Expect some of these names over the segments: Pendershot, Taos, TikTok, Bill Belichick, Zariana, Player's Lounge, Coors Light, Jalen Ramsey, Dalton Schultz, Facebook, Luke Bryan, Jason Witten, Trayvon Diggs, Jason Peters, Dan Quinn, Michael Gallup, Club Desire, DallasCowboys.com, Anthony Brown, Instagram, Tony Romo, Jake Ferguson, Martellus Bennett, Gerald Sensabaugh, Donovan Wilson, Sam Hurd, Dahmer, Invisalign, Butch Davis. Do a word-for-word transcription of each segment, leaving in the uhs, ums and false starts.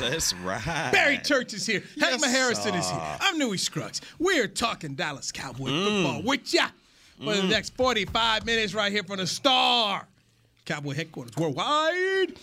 That's right. Barry Church is here. Yes, Heckma Harrison is here. I'm Newey Scruggs. We're talking Dallas Cowboy mm. football with ya for mm. the next forty-five minutes right here from the Star. Cowboy headquarters worldwide.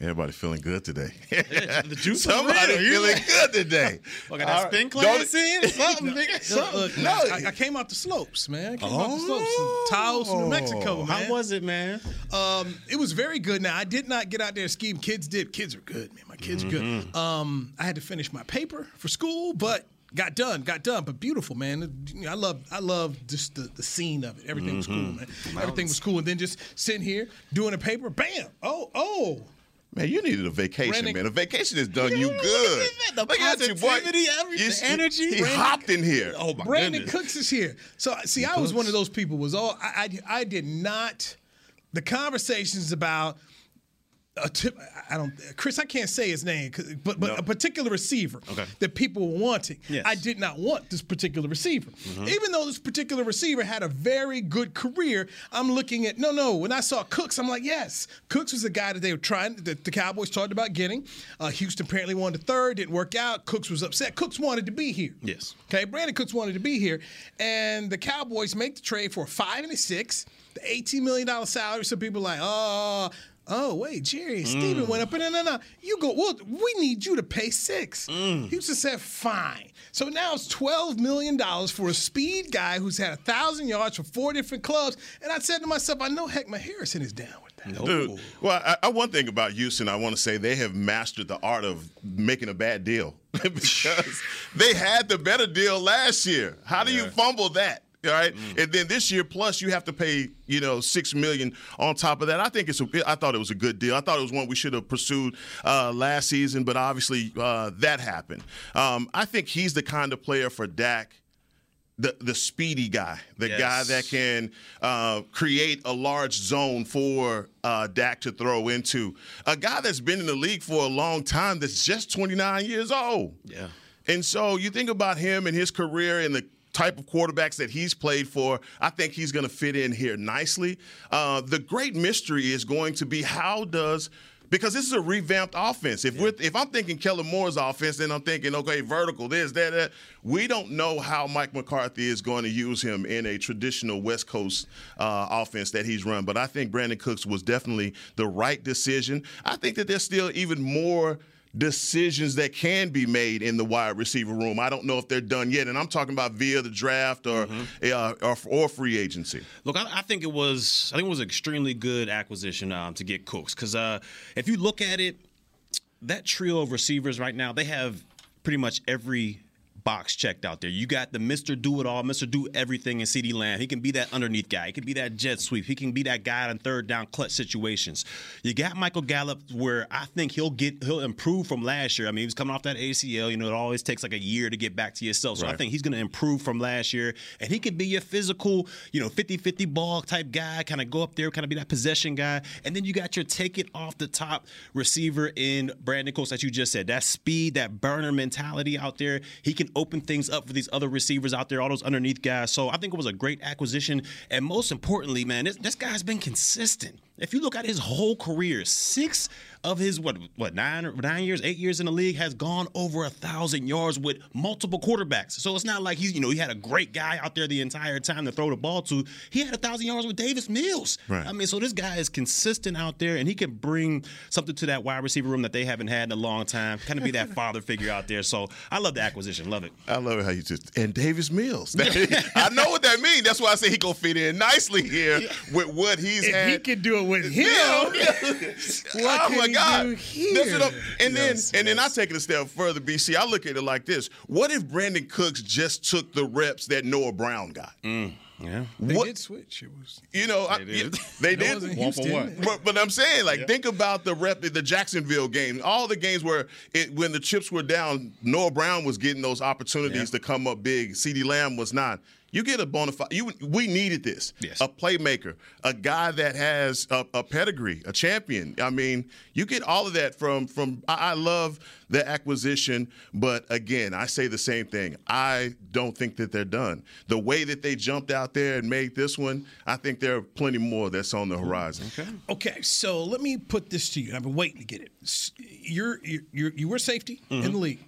Everybody feeling good today. Yeah, the juice Somebody is feeling good today. Look at that spin class in. Something, nigga. Something. No, I, I came out the slopes, man. I came oh. out the slopes. Taos, New Mexico, man. How was it, man? Um, it was very good. Now, I did not get out there and scheme. Kids did. Kids are good, man. My kids mm-hmm. are good. Um, I had to finish my paper for school, but got done. Got done. But beautiful, man. I love I love just the, the scene of it. Everything mm-hmm. was cool, man. Mountains. Everything was cool. And then just sitting here doing a paper. Bam. Oh, oh. Man, you needed a vacation, Brandin, man. A vacation has done yeah, you good. The positivity, everything, the energy. He Brandin, hopped in here. Oh, my Brandin goodness. Brandin Cooks is here. So, see, he I cooks. was one of those people. Was all I, I, I did not – the conversations about a tip, I don't – Chris, I can't say his name, but, but no. a particular receiver okay. that people were wanting. Yes. I did not want this particular receiver. Mm-hmm. Even though this particular receiver had a very good career, I'm looking at – no, no. When I saw Cooks, I'm like, yes. Cooks was the guy that they were trying – that the Cowboys talked about getting. Uh, Houston apparently wanted a third. Didn't work out. Cooks was upset. Cooks wanted to be here. Yes. Okay, Brandin Cooks wanted to be here. And the Cowboys make the trade for a five and a six, the eighteen million dollars salary. Some people are like, oh – Oh, wait, Jerry, Steven mm. went up. No, no, no. You go, well, we need you to pay six. Mm. Houston said, fine. So now it's twelve million dollars for a speed guy who's had one thousand yards for four different clubs. And I said to myself, I know Heckma Harrison is down with that. No. Dude, well, I, I, one thing about Houston, I want to say they have mastered the art of making a bad deal because they had the better deal last year. How do yeah. you fumble that? All right, mm. and then this year plus you have to pay, you know, six million on top of that. I think it's a, I thought it was a good deal. I thought it was one we should have pursued uh, last season, but obviously uh, that happened. Um, I think he's the kind of player for Dak. The, the speedy guy, the yes. guy that can uh, create a large zone for uh, Dak to throw into. A guy that's been in the league for a long time that's just twenty-nine years old. Yeah. And so you think about him and his career and the type of quarterbacks that he's played for, I think he's going to fit in here nicely. Uh, the great mystery is going to be how does – because this is a revamped offense. If yeah. we're, if I'm thinking Kellen Moore's offense, then I'm thinking, okay, vertical, this, that, that. We don't know how Mike McCarthy is going to use him in a traditional West Coast uh, offense that he's run. But I think Brandin Cooks was definitely the right decision. I think that there's still even more – decisions that can be made in the wide receiver room. I don't know if they're done yet, and I'm talking about via the draft or mm-hmm. uh, or, or free agency. Look, I, I think it was I think it was an extremely good acquisition um, to get Cooks because uh, if you look at it, that trio of receivers right now, they have pretty much every box checked out there. You got the Mister Do-It-All, Mister Do-Everything in CeeDee Lamb. He can be that underneath guy. He can be that jet sweep. He can be that guy in third down clutch situations. You got Michael Gallup where I think he'll get he'll improve from last year. I mean, he was coming off that A C L. You know, it always takes like a year to get back to yourself. So right. I think he's going to improve from last year. And he could be your physical, you know, fifty-fifty ball type guy, kind of go up there, kind of be that possession guy. And then you got your take it off the top receiver in Brandin Cooks that you just said. That speed, that burner mentality out there. He can open things up for these other receivers out there, all those underneath guys. So I think it was a great acquisition. And most importantly, man, this, this guy's been consistent. If you look at his whole career, six of his, what, what nine, nine years, eight years in the league has gone over one thousand yards with multiple quarterbacks. So it's not like he's, you know, he had a great guy out there the entire time to throw the ball to. He had one thousand yards with Davis Mills. Right. I mean, so this guy is consistent out there, and he can bring something to that wide receiver room that they haven't had in a long time, kind of be that father figure out there. So I love the acquisition. Love it. I love how you just, and Davis Mills. I know what that means. That's why I say he going to fit in nicely here yeah. with what he's if had. He can do it with him. What oh can my he God. Do here? Up. And yes, then, and yes. then I take it a step further, B C. I look at it like this: what if Brandin Cooks just took the reps that Noah Brown got? Mm. Yeah, they what, did switch. It was, you know, they I, did. They did. One for one. But, but I'm saying, like, yeah. think about the rep, the Jacksonville game, all the games where it when the chips were down, Noah Brown was getting those opportunities yeah. to come up big. CeeDee Lamb was not. You get a bona fide. You, we needed this. Yes. A playmaker, a guy that has a, a pedigree, a champion. I mean, you get all of that from from. I, I love the acquisition, but again, I say the same thing. I don't think that they're done. The way that they jumped out there and made this one, I think there are plenty more that's on the horizon. Okay. Okay. So let me put this to you. I've been waiting to get it. You're you you were safety mm-hmm. in the league.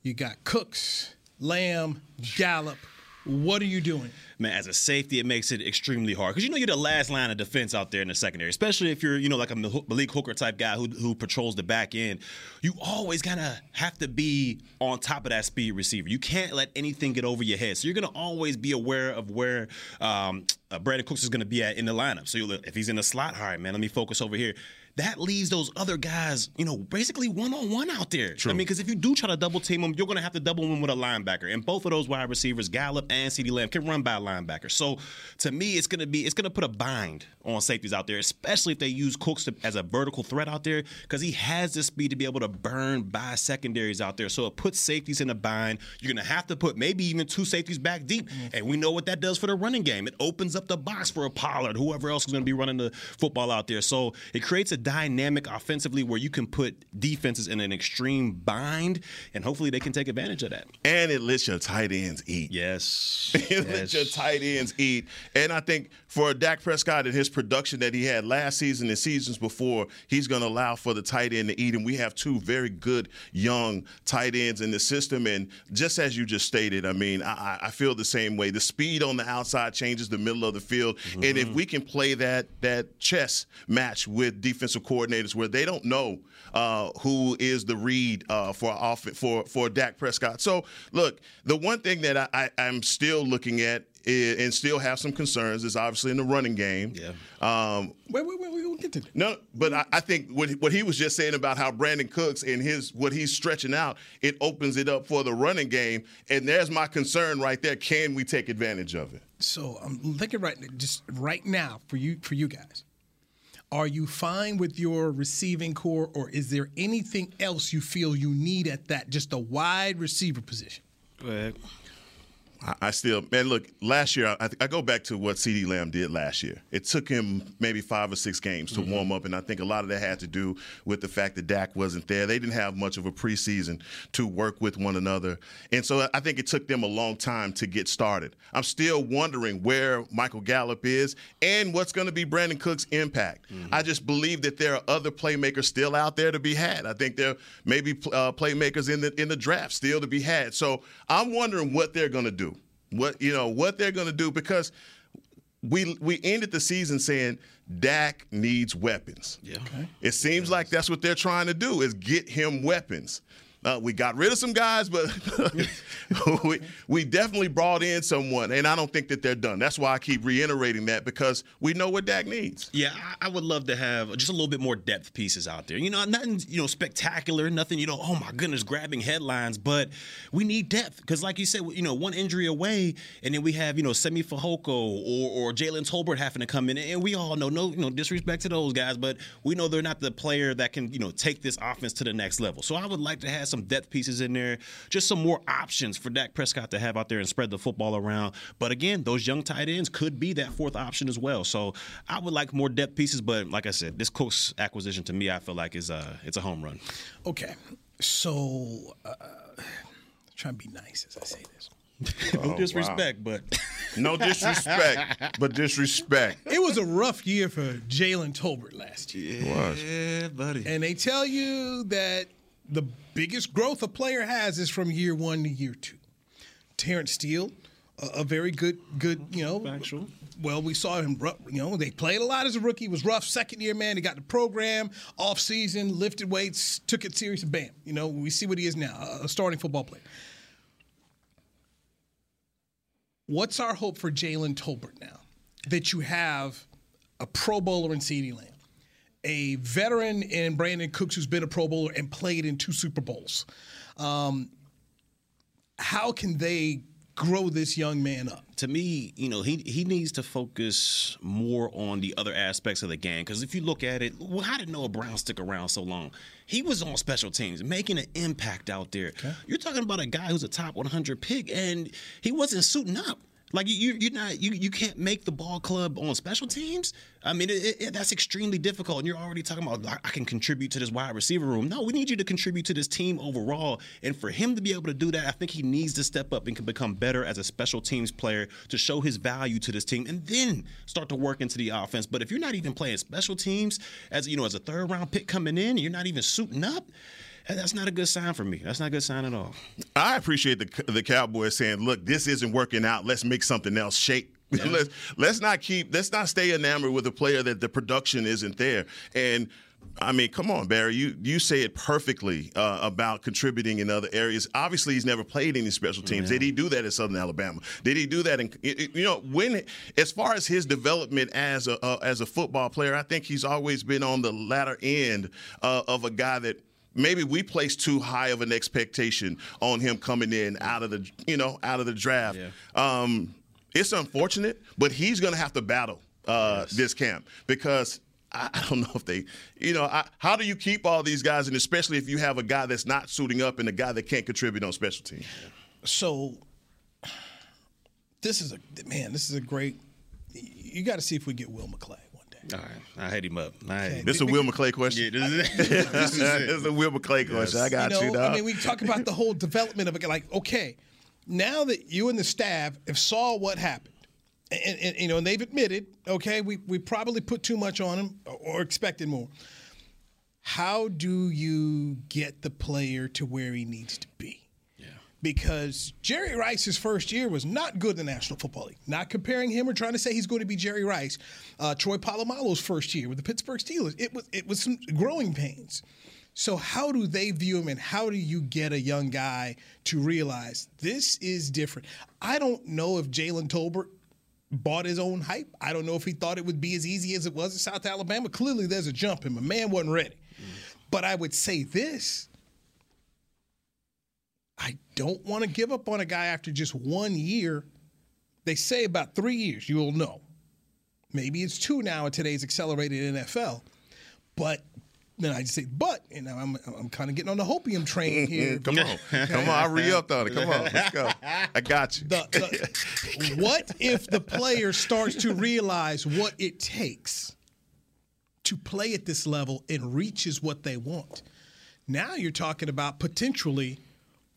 You got Cooks, Lamb, Gallup. What are you doing? Man, as a safety, it makes it extremely hard. Because, you know, you're the last line of defense out there in the secondary, especially if you're, you know, like a Malik Hooker type guy who who patrols the back end. You always got to have to be on top of that speed receiver. You can't let anything get over your head. So you're going to always be aware of where um, uh, Brandin Cooks is going to be at in the lineup. So if he's in the slot, all right, man, let me focus over here. That leaves those other guys, you know, basically one-on-one out there. True. I mean, because if you do try to double-team them, you're going to have to double them with a linebacker. And both of those wide receivers, Gallup and CeeDee Lamb, can run by a linebacker. So, to me, it's going to be it's going to put a bind on safeties out there, especially if they use Cooks to, as a vertical threat out there, because he has the speed to be able to burn by secondaries out there. So, it puts safeties in a bind. You're going to have to put maybe even two safeties back deep. Mm-hmm. And we know what that does for the running game. It opens up the box for a Pollard, whoever else is going to be running the football out there. So, it creates a dynamic offensively where you can put defenses in an extreme bind, and hopefully they can take advantage of that. And it lets your tight ends eat. Yes. It yes. lets your tight ends eat. And I think for Dak Prescott and his production that he had last season and seasons before, he's going to allow for the tight end to eat. And we have two very good young tight ends in the system. And just as you just stated, I mean, I, I feel the same way. The speed on the outside changes the middle of the field. Mm-hmm. And if we can play that, that chess match with defensive coordinators where they don't know uh, who is the read uh, for off for for Dak Prescott. So look, the one thing that I, I, I'm still looking at is, and still have some concerns is obviously in the running game. Yeah. Um, wait, wait, wait, we don't get to that. No, but I, I think what what he was just saying about how Brandin Cooks and his what he's stretching out, it opens it up for the running game, and there's my concern right there. Can we take advantage of it? So I'm thinking right just right now for you for you guys. Are you fine with your receiving core, or is there anything else you feel you need at that, just a wide receiver position? Go ahead. I still – man, look, last year I, – I go back to what CeeDee Lamb did last year. It took him maybe five or six games to mm-hmm. warm up, and I think a lot of that had to do with the fact that Dak wasn't there. They didn't have much of a preseason to work with one another. And so I think it took them a long time to get started. I'm still wondering where Michael Gallup is and what's going to be Brandin Cooks' impact. Mm-hmm. I just believe that there are other playmakers still out there to be had. I think there may be uh, playmakers in the, in the draft still to be had. So I'm wondering what they're going to do. What you know, what they're going to do, because we we ended the season saying Dak needs weapons. Yeah, okay. It seems yes. like that's what they're trying to do is get him weapons. Uh, we got rid of some guys, but we we definitely brought in someone, and I don't think that they're done. That's why I keep reiterating that, because we know what Dak needs. Yeah, I, I would love to have just a little bit more depth pieces out there. You know, nothing you know spectacular, nothing you know. Oh my goodness, grabbing headlines, but we need depth because, like you said, you know, one injury away, and then we have you know Semi Fehoko or or Jalen Tolbert having to come in, and we all know no you know disrespect to those guys, but we know they're not the player that can you know take this offense to the next level. So I would like to have some. Some depth pieces in there, just some more options for Dak Prescott to have out there and spread the football around. But again, those young tight ends could be that fourth option as well. So I would like more depth pieces, but like I said, this Cooks acquisition to me, I feel like is a it's a home run. Okay, so uh, trying to be nice as I say this. No oh, disrespect, wow. but no disrespect, but disrespect. It was a rough year for Jalen Tolbert last year. It was, yeah, buddy. And they tell you that. The biggest growth a player has is from year one to year two. Terrence Steele, a, a very good, good, you know. Factual. Well, we saw him, you know, they played a lot as a rookie. He was rough. Second year, man, he got the program, off season, lifted weights, took it serious, and bam. You know, we see what he is now, a starting football player. What's our hope for Jalen Tolbert now that you have a Pro Bowler in CeeDee Lamb? A veteran in Brandin Cooks who's been a Pro Bowler and played in two Super Bowls. Um, how can they grow this young man up? To me, you know, he he needs to focus more on the other aspects of the game. Because if you look at it, well, how did Noah Brown stick around so long? He was on special teams, making an impact out there. Okay. You're talking about a guy who's a top one hundred pick, and he wasn't suiting up. Like, you, you're not, you, you can't make the ball club on special teams. I mean, it, it, that's extremely difficult. And you're already talking about, I can contribute to this wide receiver room. No, we need you to contribute to this team overall. And for him to be able to do that, I think he needs to step up and can become better as a special teams player to show his value to this team and then start to work into the offense. But if you're not even playing special teams, as you know, as a third round pick coming in, and you're not even suiting up, that's not a good sign for me. That's not a good sign at all. I appreciate the the Cowboys saying, "Look, this isn't working out. Let's make something else shake. Yeah. let's let's not keep. Let's not stay enamored with a player that the production isn't there." And I mean, come on, Barry. You you say it perfectly uh, about contributing in other areas. Obviously, he's never played any special teams. Yeah. Did he do that in Southern Alabama? Did he do that in you know when? As far as his development as a uh, as a football player, I think he's always been on the latter end uh, of a guy that. Maybe we placed too high of an expectation on him coming in out of the, you know, out of the draft. Yeah. Um, it's unfortunate, but he's going to have to battle uh, yes. this camp because I, I don't know if they, you know, I, how do you keep all these guys, and especially if you have a guy that's not suiting up and a guy that can't contribute on special teams. So this is a man. This is a great. You got to see if we get Will McClay. All right. I hit him up. Okay. This is a Will McClay question. Yeah, this is it. This is it. This is a Will McClay question. Yes. I got you, know, you dog. I mean, we talk about the whole development of it. Like, okay, now that you and the staff have saw what happened, and, and you know, and they've admitted, okay, we, we probably put too much on him or expected more. How do you get the player to where he needs to be? Because Jerry Rice's first year was not good in the National Football League. Not comparing him or trying to say he's going to be Jerry Rice. Uh, Troy Polamalu's first year with the Pittsburgh Steelers, it was it was some growing pains. So how do they view him, and how do you get a young guy to realize this is different? I don't know if Jalen Tolbert bought his own hype. I don't know if he thought it would be as easy as it was in South Alabama. Clearly there's a jump, and my man wasn't ready. Mm. But I would say this. I don't want to give up on a guy after just one year. They say about three years, you will know. Maybe it's two now in today's accelerated N F L. But then I just say, but, you know, I'm I'm kind of getting on the hopium train here. Come on. Come on. I re-upped on it. Come on. Let's go. I got you. The, the, what if the player starts to realize what it takes to play at this level and reaches what they want? Now you're talking about potentially –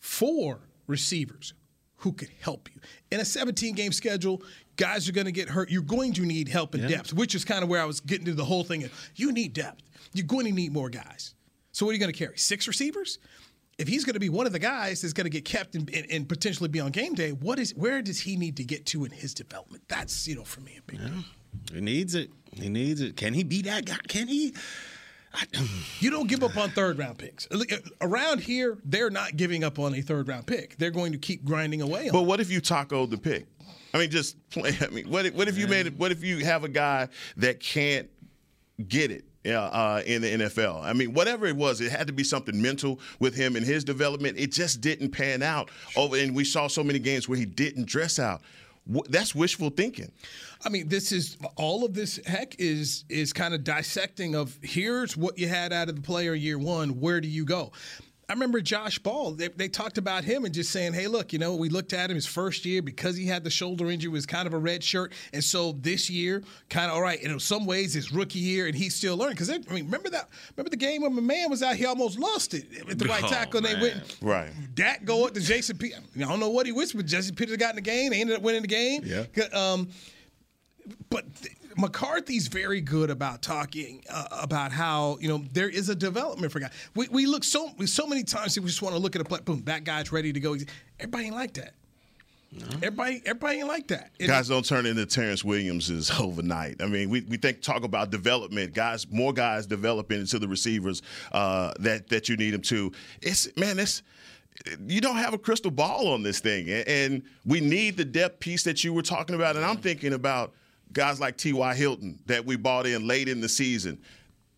four receivers who could help you. In a seventeen-game schedule, guys are going to get hurt. You're going to need help in yeah. depth, which is kind of where I was getting to the whole thing. You need depth. You're going to need more guys. So what are you going to carry? Six receivers? If he's going to be one of the guys that's going to get kept and, and, and potentially be on game day, what is where does he need to get to in his development? That's, you know, for me a big deal. Yeah. He needs it. He needs it. Can he be that guy? Can he? I, you don't give up on third-round picks. Around here, they're not giving up on a third-round pick. They're going to keep grinding away on it. But what if you tacoed the pick? I mean, just play. I mean, what if, what if you made it? What if you have a guy that can't get it? Yeah, uh, in the N F L. I mean, whatever it was, it had to be something mental with him and his development. It just didn't pan out. Oh, and we saw so many games where he didn't dress out. That's wishful thinking. I mean, this is all of this. Heck is is kind of dissecting of here's what you had out of the player year one. Where do you go? I remember Josh Ball. They, they talked about him and just saying, hey, look, you know, we looked at him his first year because he had the shoulder injury, was kind of a red shirt. And so this year, kind of, all right, in some ways, his rookie year, and he's still learning. Because, I mean, remember that? Remember the game when my man was out, he almost lost it at the right oh, tackle, and they went. Right. Dak go up to Jason P. I don't know what he whispered. Jason Peters got in the game. They ended up winning the game. Yeah. Um, but th- McCarthy's very good about talking uh, about how, you know, there is a development for guys. We we look so so many times that we just want to look at a play. Boom, that guy's ready to go. Everybody ain't like that. No. Everybody, everybody ain't like that. It guys don't turn into Terrence Williamses overnight. I mean, we, we think talk about development. Guys, more guys developing into the receivers uh, that that you need them to. It's man, it's. You don't have a crystal ball on this thing, and we need the depth piece that you were talking about. And I'm thinking about guys like T Y. Hilton that we bought in late in the season.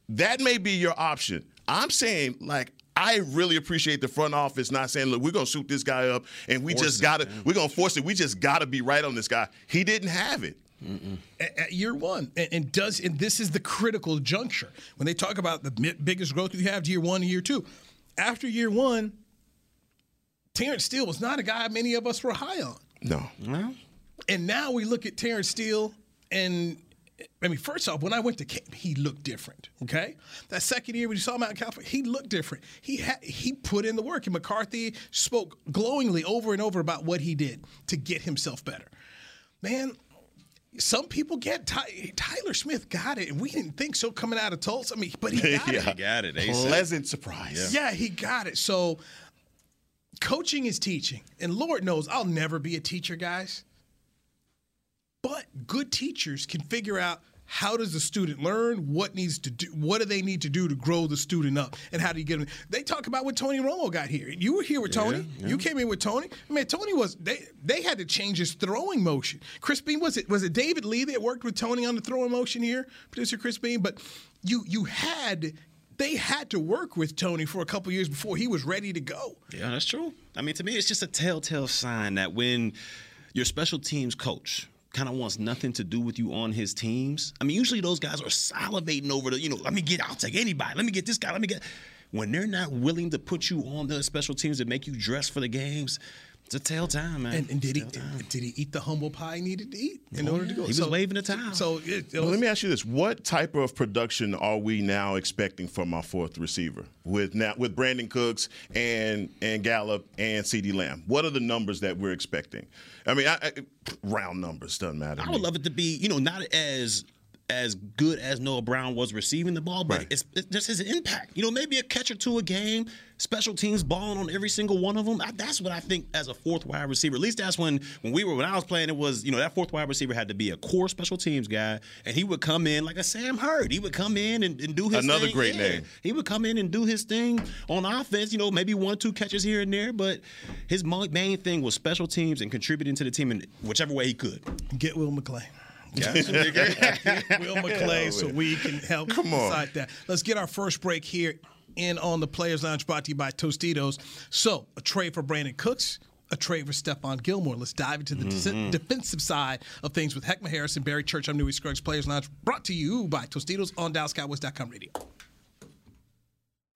That may be your option. I'm saying, like, I really appreciate the front office not saying, look, we're going to shoot this guy up and we force just got to – we're going to force it. We just got to be right on this guy. He didn't have it. Mm-mm. At year one, and, and does and this is the critical juncture when they talk about the mi- biggest growth you have to year one, year two. After year one, Terrence Steele was not a guy many of us were high on. No, no. And now we look at Terrence Steele, and I mean, first off, when I went to camp, he looked different. Okay, that second year when you saw him out in California, he looked different. He ha- he put in the work, and McCarthy spoke glowingly over and over about what he did to get himself better. Man. Some people get Ty- Tyler Smith got it, and we didn't think so coming out of Tulsa. I mean, but he got yeah, it. He got it. A$AP. Pleasant surprise. Yeah. yeah, he got it. So, coaching is teaching, and Lord knows I'll never be a teacher, guys. But good teachers can figure out how does the student learn, what needs to do, what do they need to do to grow the student up, and how do you get them? They talk about when Tony Romo got here. You were here with yeah, Tony. Yeah. You came in with Tony. I mean, Tony was they they had to change his throwing motion. Chris Bean, was it was it David Lee that worked with Tony on the throwing motion here, producer Chris Bean? But you you had they had to work with Tony for a couple years before he was ready to go. Yeah, that's true. I mean, to me, it's just a telltale sign that when your special teams coach kind of wants nothing to do with you on his teams. I mean, usually those guys are salivating over the, you know, let me get, I'll take anybody. Let me get this guy. Let me get. When they're not willing to put you on the special teams to make you dress for the games, it's a tell time, man. And, and did he did, did he eat the humble pie he needed to eat in oh, order yeah. to go? He was so, waving the towel. So it, it well, was, let me ask you this: what type of production are we now expecting from our fourth receiver with now with Brandin Cooks and and Gallup and CeeDee Lamb? What are the numbers that we're expecting? I mean, I, I, round numbers doesn't matter. I would love it to be, you know, not as. as good as Noah Brown was receiving the ball, but right. it's, it's just his impact. You know, maybe a catch or two a game, special teams balling on every single one of them. I, that's what I think as a fourth wide receiver. At least that's when when we were when I was playing. It was, you know, that fourth wide receiver had to be a core special teams guy, and he would come in like a Sam Hurd. He would come in and, and do his another thing. great yeah. name. He would come in and do his thing on offense. You know, maybe one or two catches here and there, but his main thing was special teams and contributing to the team in whichever way he could. Get Will McClain. Yes, Will McClay, so we can help decide that. Let's get our first break here in on the Players Lounge, brought to you by Tostitos. So, a trade for Brandin Cooks, a trade for Stephon Gilmore. Let's dive into the mm-hmm. de- defensive side of things with Heckma Harris and Barry Church. I'm Newey Scruggs. Players Lounge, brought to you by Tostitos on Dallas Cowboys dot com radio.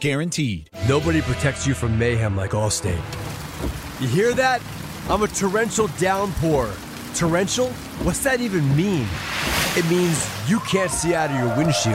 Guaranteed. Nobody protects you from mayhem like Allstate. You hear that? I'm a torrential downpour. Torrential? What's that even mean? It means you can't see out of your windshield.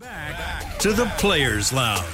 Back to the Players Lounge.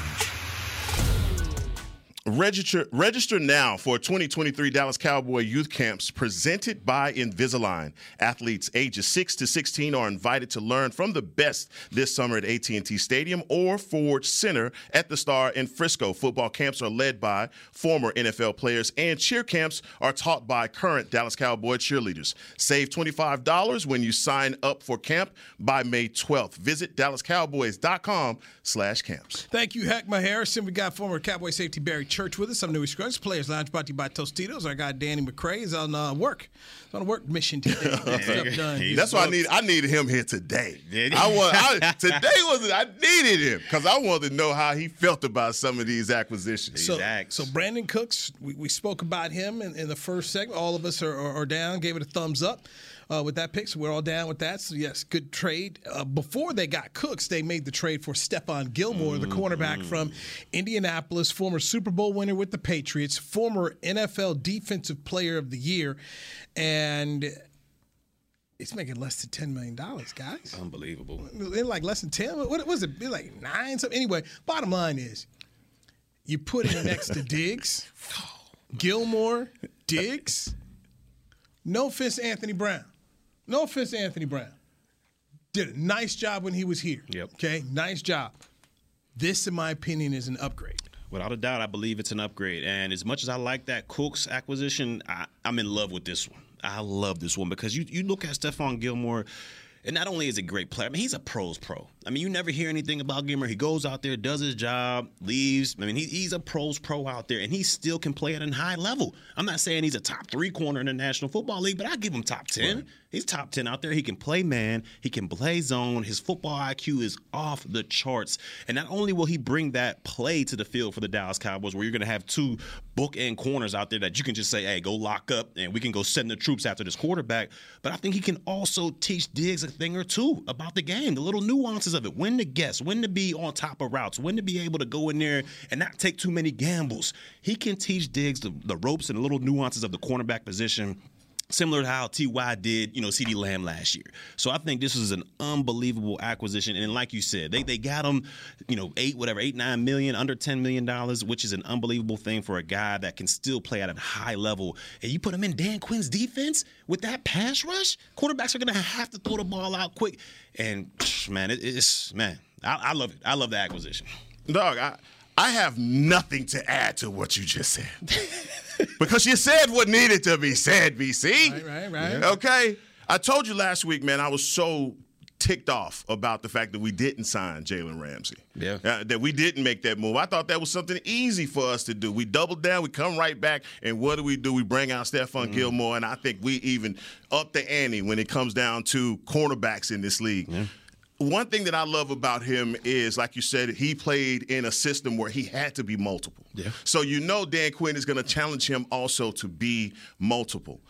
Register, register now for twenty twenty-three Dallas Cowboy Youth Camps presented by Invisalign. Athletes ages six to sixteen are invited to learn from the best this summer at A T and T Stadium or Ford Center at the Star in Frisco. Football camps are led by former N F L players, and cheer camps are taught by current Dallas Cowboy cheerleaders. Save twenty-five dollars when you sign up for camp by May twelfth. Visit DallasCowboys.com slash camps. Thank you, Heckma Harrison. We got former Cowboy safety Barry Church with us. I'm Newey Scruggs. Players Lounge brought to you by Tostitos. Our guy Danny McCray is on uh, work. He's on a work mission today. That's why I need I needed him here today. I was I, today was I needed him because I wanted to know how he felt about some of these acquisitions. So, so Brandin Cooks, we, we spoke about him in, in the first segment. All of us are, are, are down. Gave it a thumbs up uh, with that pick. So we're all down with that. So yes, good trade. Uh, before they got Cooks, they made the trade for Stephon Gilmore, mm, the cornerback mm. from Indianapolis, former Super Bowl winner with the Patriots, former N F L Defensive Player of the Year, and it's making less than ten million dollars, guys. Unbelievable. They're like less than ten. What was it? Like nine? Something. Anyway, bottom line is you put him next to Diggs, Gilmore, Diggs. No offense to Anthony Brown. No offense to Anthony Brown. Did a nice job when he was here. Yep. Okay? Nice job. This, in my opinion, is an upgrade. Without a doubt, I believe it's an upgrade. And as much as I like that Cooks acquisition, I, I'm in love with this one. I love this one because you, you look at Stephon Gilmore, and not only is he a great player, I mean, he's a pro's pro. I mean, you never hear anything about Gilmore. He goes out there, does his job, leaves. I mean, he, he's a pro's pro out there, and he still can play at a high level. I'm not saying he's a top three corner in the National Football League, but I give him top ten. Right. He's top ten out there. He can play man. He can play zone. His football I Q is off the charts. And not only will he bring that play to the field for the Dallas Cowboys, where you're going to have two bookend corners out there that you can just say, hey, go lock up, and we can go send the troops after this quarterback. But I think he can also teach Diggs a thing or two about the game, the little nuances of it, when to guess, when to be on top of routes, when to be able to go in there and not take too many gambles. He can teach Diggs the, the ropes and the little nuances of the cornerback position, similar to how T Y did, you know, CeeDee Lamb last year. So I think this is an unbelievable acquisition. And like you said, they they got him, you know, eight, whatever, eight, nine million, under ten million dollars, which is an unbelievable thing for a guy that can still play at a high level. And you put him in Dan Quinn's defense with that pass rush, quarterbacks are gonna have to throw the ball out quick. And man, it, it's man, I, I love it. I love the acquisition. Dog, I I have nothing to add to what you just said. Because you said what needed to be said, B C. Right, right, right. Yeah. Okay? I told you last week, man, I was so ticked off about the fact that we didn't sign Jalen Ramsey. Yeah. Uh, that we didn't make that move. I thought that was something easy for us to do. We doubled down. We come right back. And what do we do? We bring out Stephon mm-hmm. Gilmore. And I think we even up the ante when it comes down to cornerbacks in this league. Yeah. One thing that I love about him is, like you said, he played in a system where he had to be multiple. Yeah. So you know Dan Quinn is going to challenge him also to be multiple.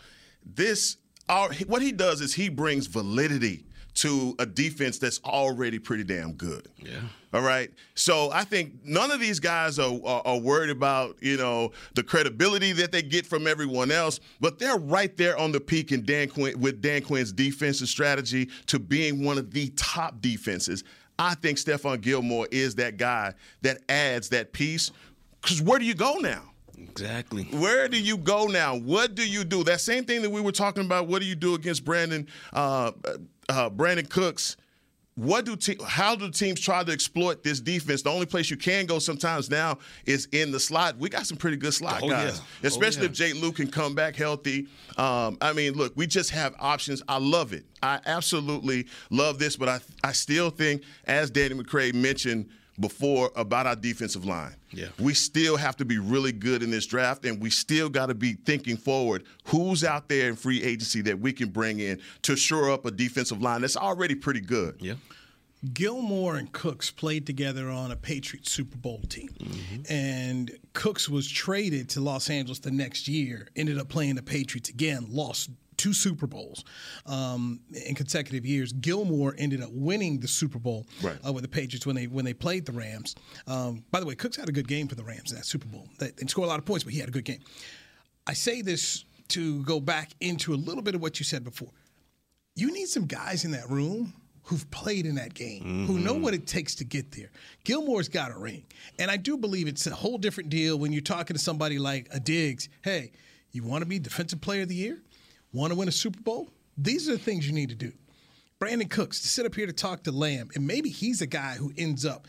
This, our, what he does is he brings validity to a defense that's already pretty damn good. Yeah. All right? So I think none of these guys are, are, are worried about, you know, the credibility that they get from everyone else, but they're right there on the peak in Dan Quinn, with Dan Quinn's defensive strategy to being one of the top defenses. I think Stephon Gilmore is that guy that adds that piece, because where do you go now? Exactly. Where do you go now? What do you do? That same thing that we were talking about, what do you do against Brandin uh, uh, Brandin Cooks? What do te- how do teams try to exploit this defense? The only place you can go sometimes now is in the slot. We got some pretty good slot oh, guys, yeah. especially oh, yeah. if Jake Luke can come back healthy. Um, I mean, look, we just have options. I love it. I absolutely love this, but I, I still think, as Danny McCray mentioned before about our defensive line. Yeah. We still have to be really good in this draft, and we still got to be thinking forward who's out there in free agency that we can bring in to shore up a defensive line that's already pretty good. Yeah. Gilmore and Cooks played together on a Patriots Super Bowl team. Mm-hmm. And Cooks was traded to Los Angeles the next year, ended up playing the Patriots again, lost two Super Bowls um, in consecutive years. Gilmore ended up winning the Super Bowl right. uh, with the Patriots when they when they played the Rams. Um, by the way, Cooks had a good game for the Rams in that Super Bowl. They didn't score a lot of points, but he had a good game. I say this to go back into a little bit of what you said before. You need some guys in that room who've played in that game, mm-hmm. who know what it takes to get there. Gilmore's got a ring. And I do believe it's a whole different deal when you're talking to somebody like a Diggs. Hey, you want to be Defensive Player of the Year? Want to win a Super Bowl? These are the things you need to do. Brandin Cooks, to sit up here to talk to Lamb, and maybe he's a guy who ends up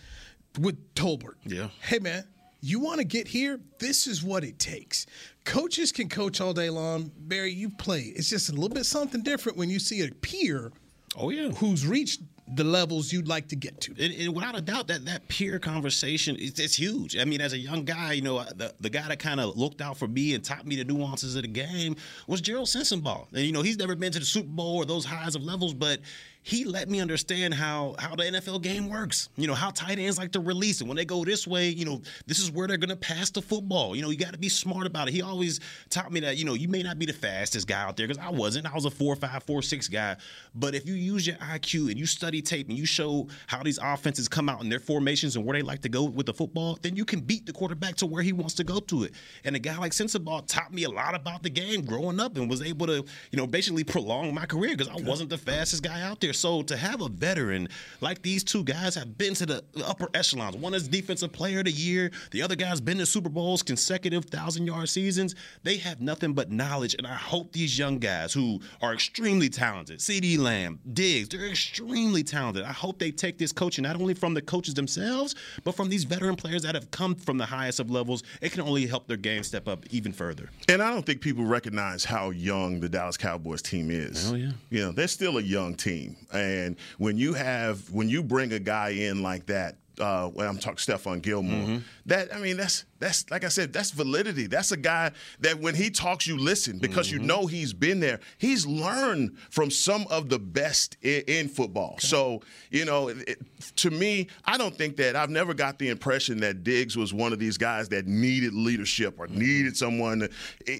with Tolbert. Yeah. Hey, man, you want to get here? This is what it takes. Coaches can coach all day long. Barry, you've played. It's just a little bit something different when you see a peer oh, yeah. who's reached the levels you'd like to get to. And, and without a doubt, that, that peer conversation, it's, it's huge. I mean, as a young guy, you know, the, the guy that kind of looked out for me and taught me the nuances of the game was Gerald Sensabaugh. And, you know, he's never been to the Super Bowl or those highs of levels, but he let me understand how how the N F L game works, you know, how tight ends like to release it. When they go this way, you know, this is where they're going to pass the football. You know, you got to be smart about it. He always taught me that, you know, you may not be the fastest guy out there because I wasn't. I was a four five, four six guy. But if you use your I Q and you study tape and you show how these offenses come out in their formations and where they like to go with the football, then you can beat the quarterback to where he wants to go to it. And a guy like Sensabaugh taught me a lot about the game growing up and was able to, you know, basically prolong my career because I wasn't the fastest guy out there. So to have a veteran like these two guys have been to the upper echelons, one is Defensive Player of the Year, the other guy's been to Super Bowls, consecutive thousand-yard seasons, they have nothing but knowledge. And I hope these young guys who are extremely talented, CeeDee Lamb, Diggs, they're extremely talented. I hope they take this coaching not only from the coaches themselves, but from these veteran players that have come from the highest of levels. It can only help their game step up even further. And I don't think people recognize how young the Dallas Cowboys team is. Oh, yeah. You know, they're still a young team. And when you have when you bring a guy in like that, uh, when I'm talking Stephon Gilmore, mm-hmm. that I mean that's that's like I said, that's validity. That's a guy that when he talks, you listen because mm-hmm. you know he's been there. He's learned from some of the best in, in football. Okay. So you know, it, to me, I don't think that I've never got the impression that Diggs was one of these guys that needed leadership or mm-hmm. needed someone. To, it,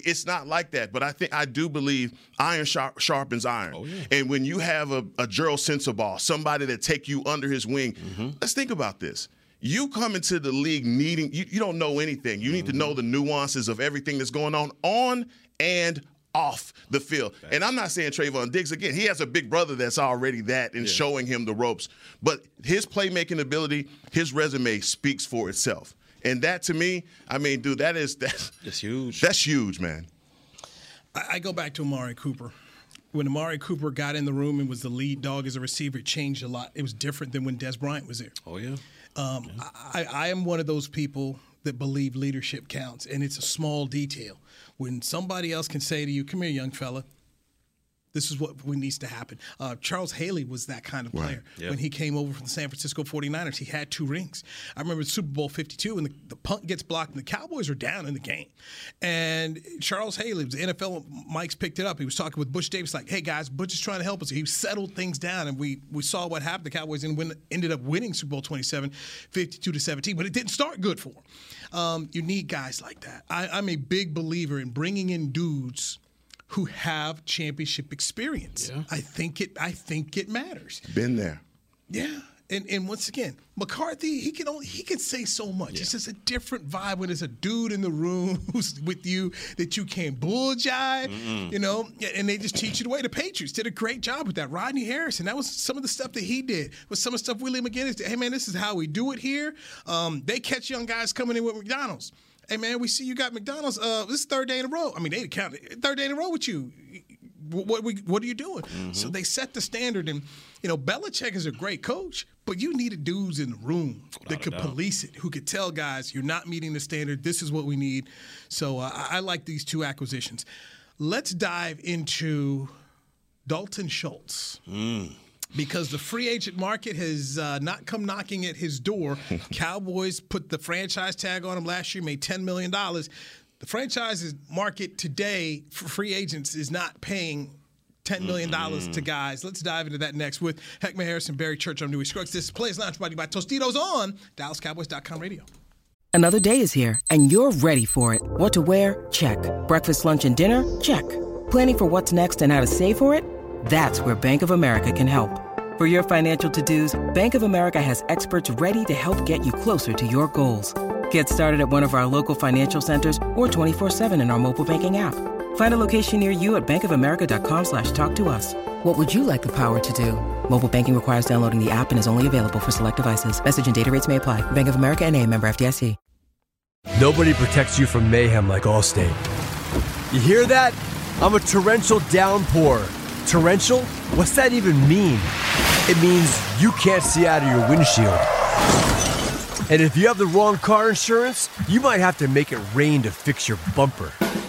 it's not like that. But I think I do believe iron sharp, sharpens iron. Oh, yeah. And when you have a, a Gerald Sensabaugh, somebody that take you under his wing, mm-hmm. let's think about this. You come into the league needing you, – you don't know anything. You need mm-hmm. to know the nuances of everything that's going on on and off the field. Okay. And I'm not saying Trayvon Diggs. Again, he has a big brother that's already that and yeah. showing him the ropes. But his playmaking ability, his resume speaks for itself. And that to me, I mean, dude, that is – that's huge. That's huge, man. I, I go back to Amari Cooper. When Amari Cooper got in the room and was the lead dog as a receiver, it changed a lot. It was different than when Des Bryant was there. Oh, yeah. Um, yeah. I, I am one of those people that believe leadership counts, and it's a small detail. When somebody else can say to you, come here, young fella, this is what needs to happen. Uh, Charles Haley was that kind of player. Right. Yep. When he came over from the San Francisco forty-niners, he had two rings. I remember Super Bowl fifty-two, and the, the punt gets blocked, and the Cowboys are down in the game. And Charles Haley, the N F L, Mike's picked it up. He was talking with Butch Davis like, hey, guys, Butch is trying to help us. He settled things down, and we, we saw what happened. The Cowboys ended up winning Super Bowl twenty-seven, fifty-two to seventeen, but it didn't start good for them. Um, you need guys like that. I, I'm a big believer in bringing in dudes who have championship experience. Yeah. I think it I think it matters. Been there. Yeah. And and once again, McCarthy, he can only, he can say so much. Yeah. It's just a different vibe when there's a dude in the room who's with you that you can't bull jive, mm-mm. you know, and they just teach you the way. The Patriots did a great job with that. Rodney Harrison, that was some of the stuff that he did. With some of the stuff Willie McGinnis did. Hey, man, this is how we do it here. Um, they catch young guys coming in with McDonald's. Hey, man, we see you got McDonald's. Uh, this is third day in a row. I mean, they counted third day in a row with you. What we what are you doing? Mm-hmm. So they set the standard. And, you know, Belichick is a great coach, but you needed dudes in the room Without that could police it, who could tell guys, you're not meeting the standard. This is what we need. So uh, I like these two acquisitions. Let's dive into Dalton Schultz. Mm. Because the free agent market has uh, not come knocking at his door. Cowboys put the franchise tag on him last year, made ten million dollars. The franchise market today for free agents is not paying ten million dollars mm-hmm. to guys. Let's dive into that next with Heckman Harrison, Barry Church. I'm Dewey Scruggs. This is Players Lounge brought to you by Tostitos on Dallas Cowboys dot com radio. Another day is here, and you're ready for it. What to wear? Check. Breakfast, lunch, and dinner? Check. Planning for what's next and how to save for it? That's where Bank of America can help. For your financial to-dos, Bank of America has experts ready to help get you closer to your goals. Get started at one of our local financial centers or twenty-four seven in our mobile banking app. Find a location near you at bank of america dot com slash talk to us. What would you like the power to do? Mobile banking requires downloading the app and is only available for select devices. Message and data rates may apply. Bank of America N A, member F D I C. Nobody protects you from mayhem like Allstate. You hear that? I'm a torrential downpour. Torrential? What's that even mean? It means you can't see out of your windshield. And if you have the wrong car insurance, you might have to make it rain to fix your bumper.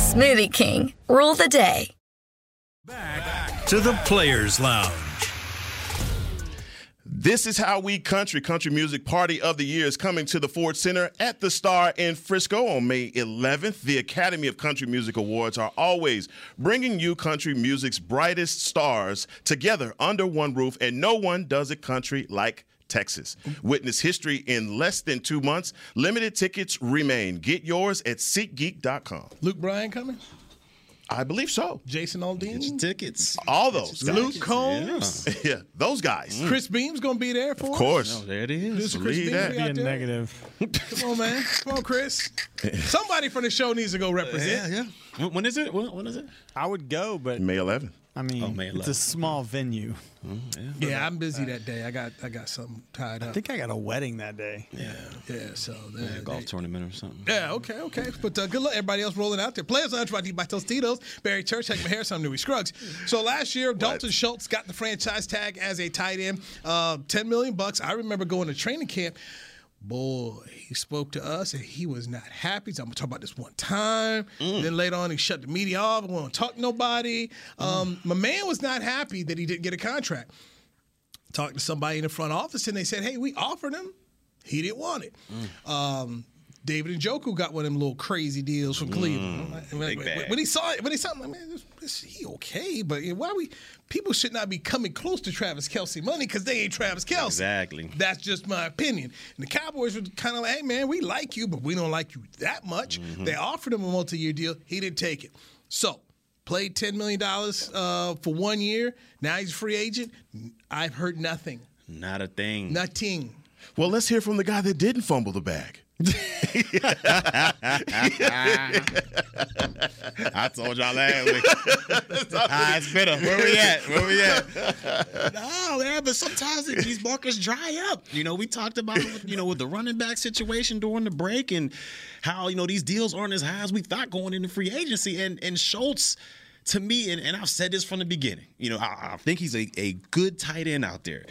Smoothie King. Rule the day. Back to the Players Lounge. This is how we country. Country Music Party of the Year is coming to the Ford Center at the Star in Frisco on May eleventh. The Academy of Country Music Awards are always bringing you country music's brightest stars together under one roof, and no one does it country like Texas. Witness history in less than two months. Limited tickets remain. Get yours at seat geek dot com. Luke Bryan coming? I believe so. Jason Aldean? Get your tickets. All those. Luke tickets. Combs? Yeah. yeah, those guys. Mm. Chris Beam's going to be there for us. Of course. Us. No, there it is. Chris Beam that. Be out there. Negative. Come on, man. Come on, Chris. Somebody from the show needs to go represent. Uh, yeah, yeah. When is it? When, when is it? I would go, but May eleventh. I mean, oh, it's a small venue. Mm-hmm. Yeah. yeah, I'm busy that day. I got I got something tied up. I think I got a wedding that day. Yeah. Yeah, so. There, yeah, a golf they, tournament or something. Yeah, okay, okay. Yeah. But uh, good luck everybody else rolling out there. Players Lounge brought to you by Tostitos, Barry Church, Heckman Harrison, I'm Dewey Scruggs. So last year, Dalton Schultz got the franchise tag as a tight end, uh, ten million bucks. I remember going to training camp. Boy, he spoke to us, and he was not happy. So I'm going to talk about this one time. Mm. Then later on, he shut the media off. I won't talk to nobody. Um, mm. My man was not happy that he didn't get a contract. Talked to somebody in the front office, and they said, hey, we offered him. He didn't want it. Mm. Um, David Njoku got one of them little crazy deals from Cleveland. Mm. Like, when, when, when he saw it, when he saw it, I'm like, man, this, this, he okay, but why we people should not be coming close to Travis Kelce money because they ain't Travis Kelce. Exactly. That's just my opinion. And the Cowboys were kind of like, hey, man, we like you, but we don't like you that much. Mm-hmm. They offered him a multi-year deal. He didn't take it. So played ten million dollars uh, for one year. Now he's a free agent. I've heard nothing. Not a thing. Nothing. Well, let's hear from the guy that didn't fumble the bag. I told y'all last week. High spitter. Where we at? Where we at? No, man, but sometimes these markets dry up. You know, we talked about it, you know, with the running back situation during the break and how, you know, these deals aren't as high as we thought going into free agency. And and Schultz, to me, and, and I've said this from the beginning, you know, I, I think he's a, a good tight end out there.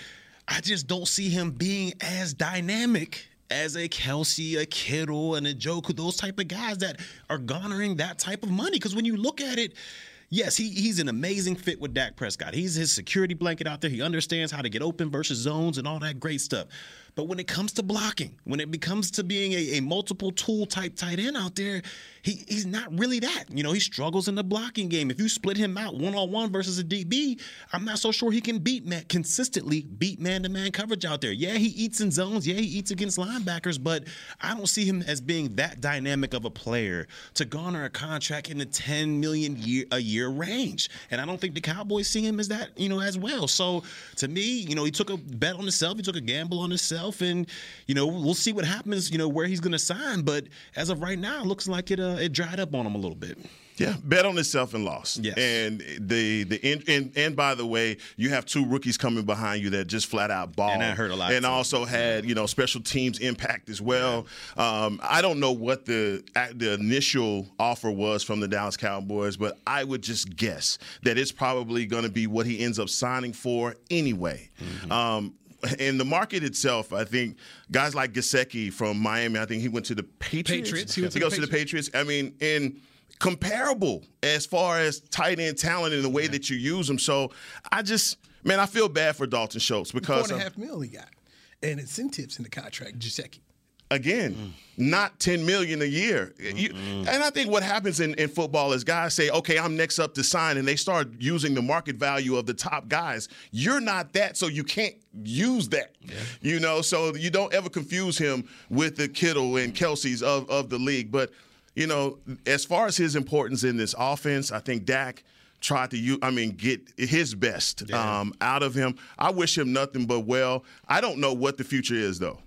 I just don't see him being as dynamic as a Kelce, a Kittle, and a Njoku, those type of guys that are garnering that type of money. Because when you look at it, yes, he he's an amazing fit with Dak Prescott. He's his security blanket out there. He understands how to get open versus zones and all that great stuff. But when it comes to blocking, when it becomes to being a, a multiple tool type tight end out there, he, he's not really that. You know, he struggles in the blocking game. If you split him out one-on-one versus a D B, I'm not so sure he can beat man consistently beat man-to-man coverage out there. Yeah, he eats in zones. Yeah, he eats against linebackers. But I don't see him as being that dynamic of a player to garner a contract in the ten million dollars year, a year range. And I don't think the Cowboys see him as that, you know, as well. So to me, you know, he took a bet on himself. He took a gamble on himself. And, you know, we'll see what happens, you know, where he's going to sign. But as of right now, it looks like it uh, it dried up on him a little bit. Yeah, bet on itself and lost. Yes. And the the and, and and by the way, you have two rookies coming behind you that just flat out ball. And that hurt a lot. And also had, you know, special teams impact as well. Yeah. Um, I don't know what the the initial offer was from the Dallas Cowboys, but I would just guess that it's probably going to be what he ends up signing for anyway. Mm-hmm. Um In the market itself, I think guys like Gesicki from Miami, I think he went to the Patriots. Patriots. He, went to he goes the to the Patriots. I mean, in comparable as far as tight end talent and the way yeah. that you use them. So I just, man, I feel bad for Dalton Schultz because four and a half mil he got, and incentives in the contract, Gesicki. Again, mm. not ten million dollars a year. You, and I think what happens in, in football is guys say, okay, I'm next up to sign, and they start using the market value of the top guys. You're not that, so you can't use that. Yeah. You know, so you don't ever confuse him with the Kittle and Kelce's of, of the league. But, you know, as far as his importance in this offense, I think Dak tried to, use, I mean, get his best yeah. um, out of him. I wish him nothing but well. I don't know what the future is, though.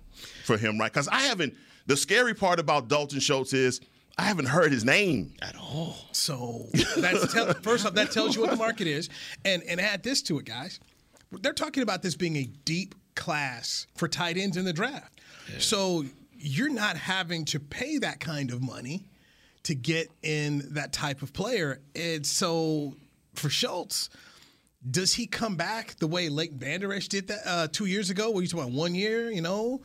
For him, right? Because I haven't – the scary part about Dalton Schultz is I haven't heard his name. At all. So, that's tell, first off, that tells you what the market is. And, and add this to it, guys. They're talking about this being a deep class for tight ends in the draft. Yeah. So, you're not having to pay that kind of money to get in that type of player. And so, for Schultz – does he come back the way Leighton Vander Esch did that uh, two years ago? Where you talking about one year, you know,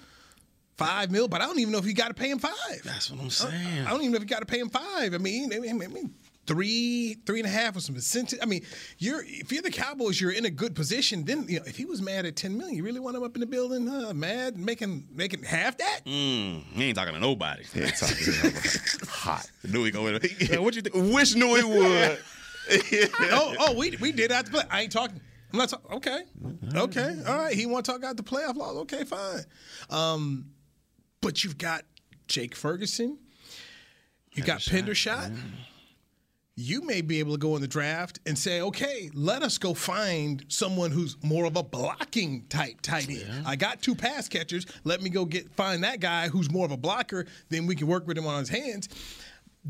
five mil? But I don't even know if you got to pay him five. That's what I'm saying. I, I don't even know if you got to pay him five. I mean, I mean, I mean, three, three and a half with some incentive. I mean, you're if you're the Cowboys, you're in a good position. Then you know, if he was mad at ten million, you really want him up in the building, uh, mad, making making half that? Mm, he ain't talking to nobody. He ain't talking to nobody. Hot. Knew he going. What you think? Wish knew he would. oh, oh, we we did after play. I ain't talking. I'm not talking. Okay, okay, all right. He want to talk out the playoff loss. Okay, fine. Um, but you've got Jake Ferguson. You got Pendershot. You may be able to go in the draft and say, okay, let us go find someone who's more of a blocking type tight end. Yeah. I got two pass catchers. Let me go get find that guy who's more of a blocker. Then we can work with him on his hands.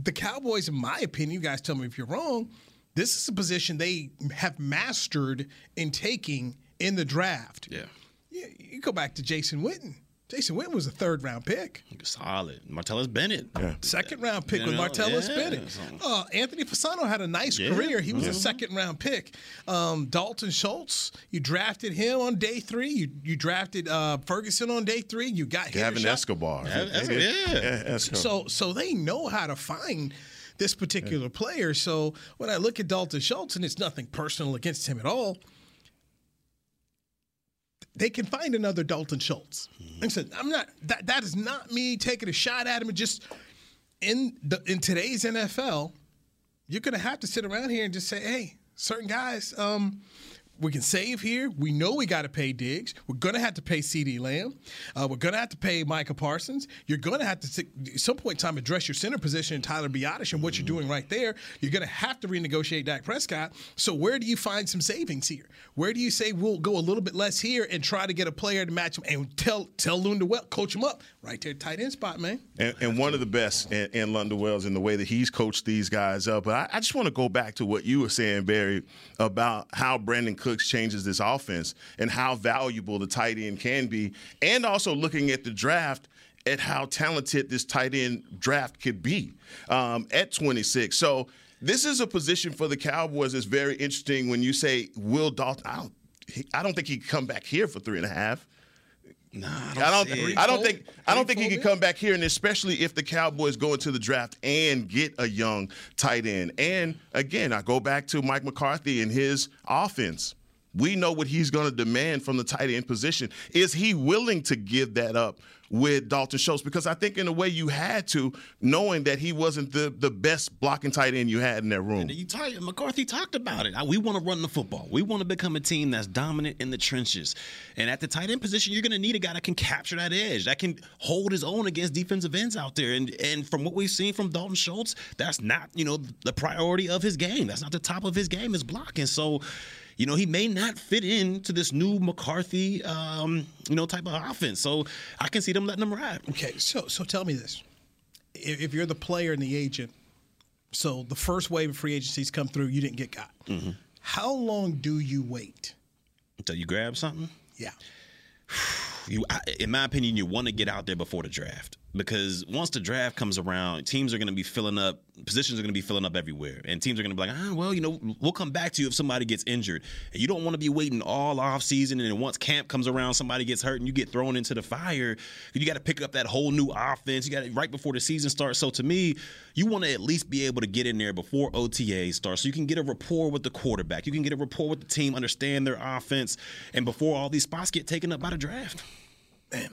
The Cowboys, in my opinion, you guys tell me if you're wrong. This is a position they have mastered in taking in the draft. Yeah. You, you go back to Jason Witten. Jason Witten was a third-round pick. Solid. Martellus Bennett. Yeah. Second-round pick you with know, Martellus yeah. Bennett. Uh, Anthony Fasano had a nice yeah. career. He was mm-hmm. a second-round pick. Um, Dalton Schultz, you drafted him on day three. You you drafted uh, Ferguson on day three. You got Gavin Escobar. Escobar. Yeah. yeah. So So they know how to find – this particular yeah. player. So when I look at Dalton Schultz, and it's nothing personal against him at all, they can find another Dalton Schultz. Mm-hmm. And so I'm not that that is not me taking a shot at him. And just in the in today's N F L, you're gonna have to sit around here and just say, hey, certain guys, um, we can save here. We know we got to pay Diggs. We're going to have to pay CeeDee Lamb. Uh, we're going to have to pay Micah Parsons. You're going to have to, at some point in time, address your center position in Tyler Biadasz and what mm-hmm. you're doing right there. You're going to have to renegotiate Dak Prescott. So where do you find some savings here? Where do you say we'll go a little bit less here and try to get a player to match him and tell tell Lundell, coach him up right there, tight end spot, man. And, and one of the best in, in Lundell's in the way that he's coached these guys up. But I, I just want to go back to what you were saying, Barry, about how Brandin Cooks changes this offense and how valuable the tight end can be, and also looking at the draft at how talented this tight end draft could be um, at twenty-six. So this is a position for the Cowboys that's very interesting when you say, will Dalton – I don't he, I don't think he could come back here for three and a half. No, I don't, I don't, see it. I don't think I don't think he could come back here, and especially if the Cowboys go into the draft and get a young tight end. And again, I go back to Mike McCarthy and his offense. We know what he's going to demand from the tight end position. Is he willing to give that up with Dalton Schultz? Because I think in a way you had to, knowing that he wasn't the, the best blocking tight end you had in that room. And you t- McCarthy talked about it. We want to run the football. We want to become a team that's dominant in the trenches. And at the tight end position, you're going to need a guy that can capture that edge, that can hold his own against defensive ends out there. And and from what we've seen from Dalton Schultz, that's not, you know, the priority of his game. That's not the top of his game, is blocking. So, you know, he may not fit into this new McCarthy, um, you know, type of offense. So I can see them letting them ride. Okay, so so tell me this. If, if you're the player and the agent, so the first wave of free agencies come through, you didn't get got. Mm-hmm. How long do you wait? Until you grab something? Yeah. You, I, in my opinion, you want to get out there before the draft. Because once the draft comes around, teams are going to be filling up, positions are going to be filling up everywhere. And teams are going to be like, ah, well, you know, we'll come back to you if somebody gets injured. And you don't want to be waiting all offseason. And then once camp comes around, somebody gets hurt and you get thrown into the fire. You got to pick up that whole new offense. You got it right before the season starts. So to me, you want to at least be able to get in there before O T A starts. So you can get a rapport with the quarterback. You can get a rapport with the team, understand their offense. And before all these spots get taken up by the draft. Man.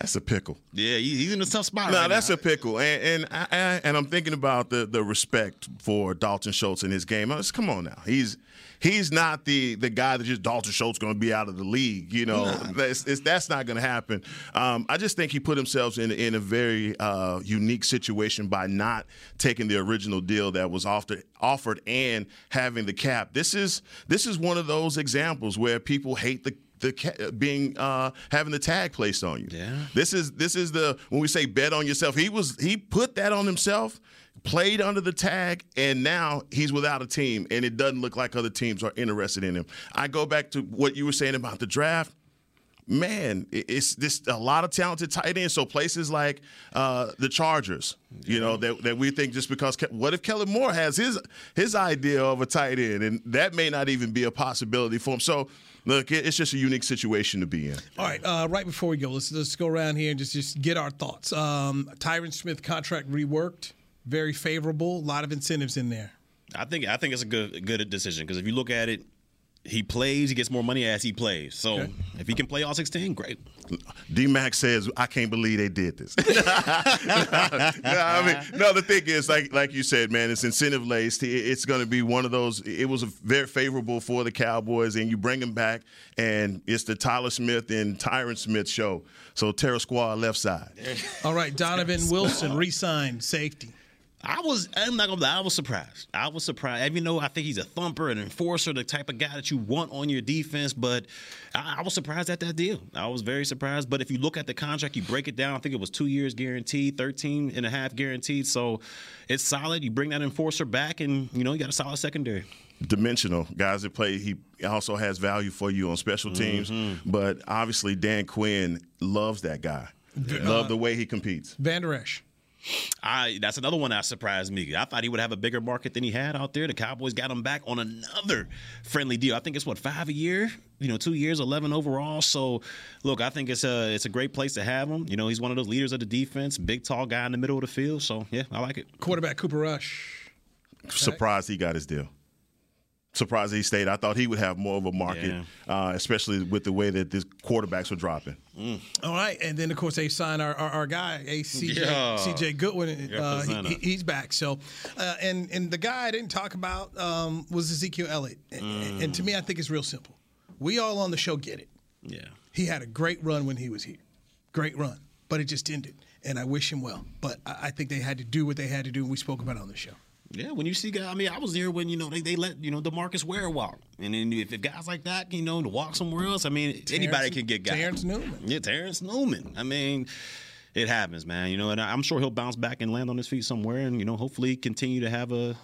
That's a pickle. Yeah, he's in a tough spot. No, right that's now. a pickle, and and I, I, and I'm thinking about the the respect for Dalton Schultz in his game. Just, come on now, he's he's not the the guy that just Dalton Schultz going to be out of the league. You know, nah. that's it's, that's not going to happen. Um, I just think he put himself in in a very uh, unique situation by not taking the original deal that was offered offered and having the cap. This is this is one of those examples where people hate the. The being uh, having the tag placed on you. Yeah. This is this is the when we say bet on yourself. He was he put that on himself, played under the tag, and now he's without a team, and it doesn't look like other teams are interested in him. I go back to what you were saying about the draft. Man, it's this a lot of talented tight ends. So places like uh, the Chargers, yeah. you know, that, that we think just because Ke- what if Kellen Moore has his his idea of a tight end, and that may not even be a possibility for him. So. Look, it's just a unique situation to be in. All right, uh, right before we go, let's let's go around here and just, just get our thoughts. Um, Tyron Smith contract reworked, very favorable, a lot of incentives in there. I think I think it's a good good decision because if you look at it, he plays, he gets more money as he plays. So okay. if he can play all sixteen, great. D-Mac says, I can't believe they did this. no, I mean, no, the thing is, like like you said, man, it's incentive-laced. It's going to be one of those. It was very favorable for the Cowboys, and you bring them back, and it's the Tyler Smith and Tyron Smith show. So Terror Squad left side. All right, Donovan Wilson, re-signed safety. I was, I'm not gonna lie, I was surprised. I was surprised. Even though I think he's a thumper, an enforcer, the type of guy that you want on your defense, but I, I was surprised at that deal. I was very surprised. But if you look at the contract, you break it down, I think it was two years guaranteed, thirteen and a half guaranteed. So it's solid. You bring that enforcer back and, you know, you got a solid secondary. Dimensional guys that play, he also has value for you on special teams. Mm-hmm. But obviously, Dan Quinn loves that guy. Yeah. Love uh, the way he competes. Van Der Esch. I that's another one that surprised me. I thought he would have a bigger market than he had out there. The Cowboys got him back on another friendly deal. I think it's what five a year, you know, two years, eleven overall. So, look, I think it's a it's a great place to have him. You know, he's one of those leaders of the defense, big tall guy in the middle of the field. So, yeah, I like it. Quarterback Cooper Rush, surprised he got his deal. Surprised he stayed. I thought he would have more of a market, yeah. uh, especially with the way that these quarterbacks were dropping. Mm. All right, and then of course they signed our our, our guy, C J Goodwin. Uh, he, he's back. So, uh, and and the guy I didn't talk about um, was Ezekiel Elliott. And, mm. and to me, I think it's real simple. We all on the show get it. Yeah, he had a great run when he was here, great run, but it just ended. And I wish him well. But I, I think they had to do what they had to do. We spoke about it on the show. Yeah, when you see guys, I mean, I was there when, you know, they, they let, you know, DeMarcus Ware walk. And then if, if guys like that, you know, to walk somewhere else, I mean, Terrence, anybody can get guys. Terrence Newman. Yeah, Terrence Newman. I mean, it happens, man. You know, and I'm sure he'll bounce back and land on his feet somewhere and, you know, hopefully continue to have a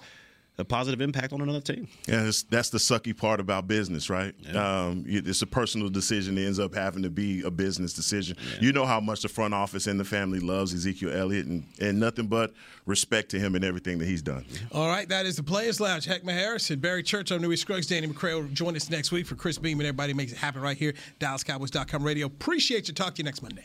a positive impact on another team. Yeah, that's the sucky part about business, right? Yeah. Um, it's a personal decision that ends up having to be a business decision. Yeah. You know how much the front office and the family loves Ezekiel Elliott, and, and nothing but respect to him and everything that he's done. All right, that is the Players Lounge. Heckman Harrison, Barry Church, I'm Newey Scruggs, Danny McCray will join us next week for Chris Beam and everybody makes it happen right here, Dallas Cowboys dot com radio. Appreciate you. Talk to you next Monday.